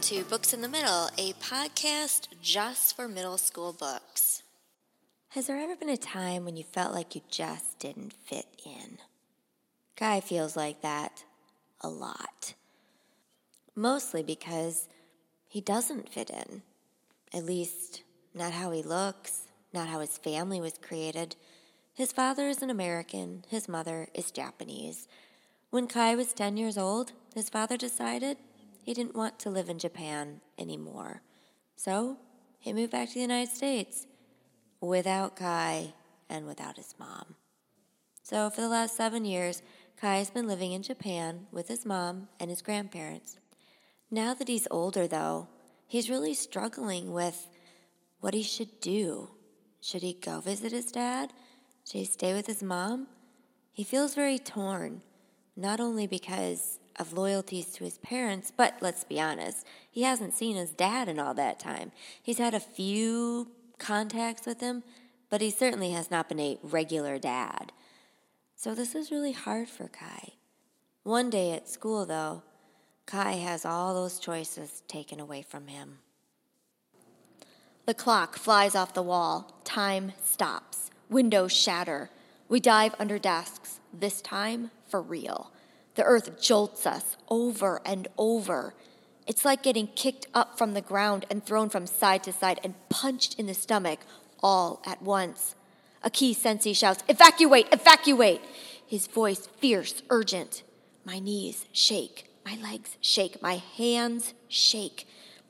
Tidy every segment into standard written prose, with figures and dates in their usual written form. Welcome to Books in the Middle, a podcast just for middle school books. Has there ever been a time when you felt like you just didn't fit in? Guy feels like that a lot. Mostly because he doesn't fit in. At least, not how he looks, not how his family was created. His father is an American, his mother is Japanese. When Kai was 10 years old, his father decided he didn't want to live in Japan anymore. So he moved back to the United States without Kai and without his mom. So for the last 7 years, Kai has been living in Japan with his mom and his grandparents. Now that he's older, though, he's really struggling with what he should do. Should he go visit his dad? Should he stay with his mom? He feels very torn, not only because of loyalties to his parents, but let's be honest, he hasn't seen his dad in all that time. He's had a few contacts with him, but he certainly has not been a regular dad. So this is really hard for Kai. One day at school, though, Kai has all those choices taken away from him. The clock flies off the wall. Time stops. Windows shatter. We dive under desks, this time for real. The earth jolts us over and over. It's like getting kicked up from the ground and thrown from side to side and punched in the stomach all at once. Aki Sensei shouts, "Evacuate! Evacuate!" His voice fierce, urgent. My knees shake. My legs shake. My hands shake.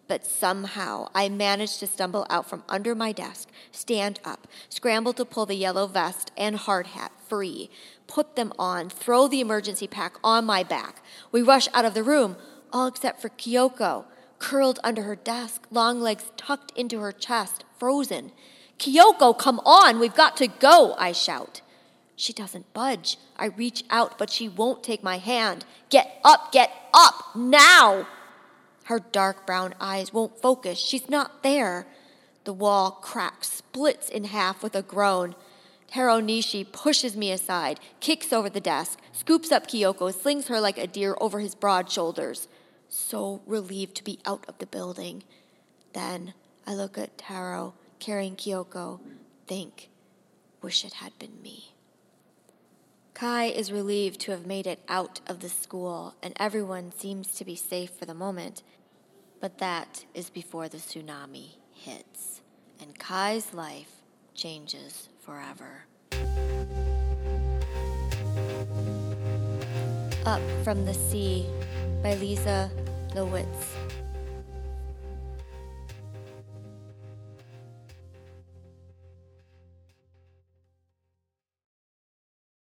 But somehow I manage to stumble out from under my desk, stand up, scramble to pull the yellow vest and hard hat free, put them on, throw the emergency pack on my back. We rush out of the room, all except for Kyoko, curled under her desk, long legs tucked into her chest, frozen. "Kyoko, come on, we've got to go," I shout. She doesn't budge. I reach out, but she won't take my hand. Get up, now!" Her dark brown eyes won't focus. She's not there. The wall cracks, splits in half with a groan. Taro Nishi pushes me aside, kicks over the desk, scoops up Kyoko, slings her like a deer over his broad shoulders. So relieved to be out of the building. Then I look at Taro, carrying Kyoko, think, wish it had been me. Kai is relieved to have made it out of the school, and everyone seems to be safe for the moment. But that is before the tsunami hits, and Kai's life changes forever. Up from the Sea by Lisa Lewitz.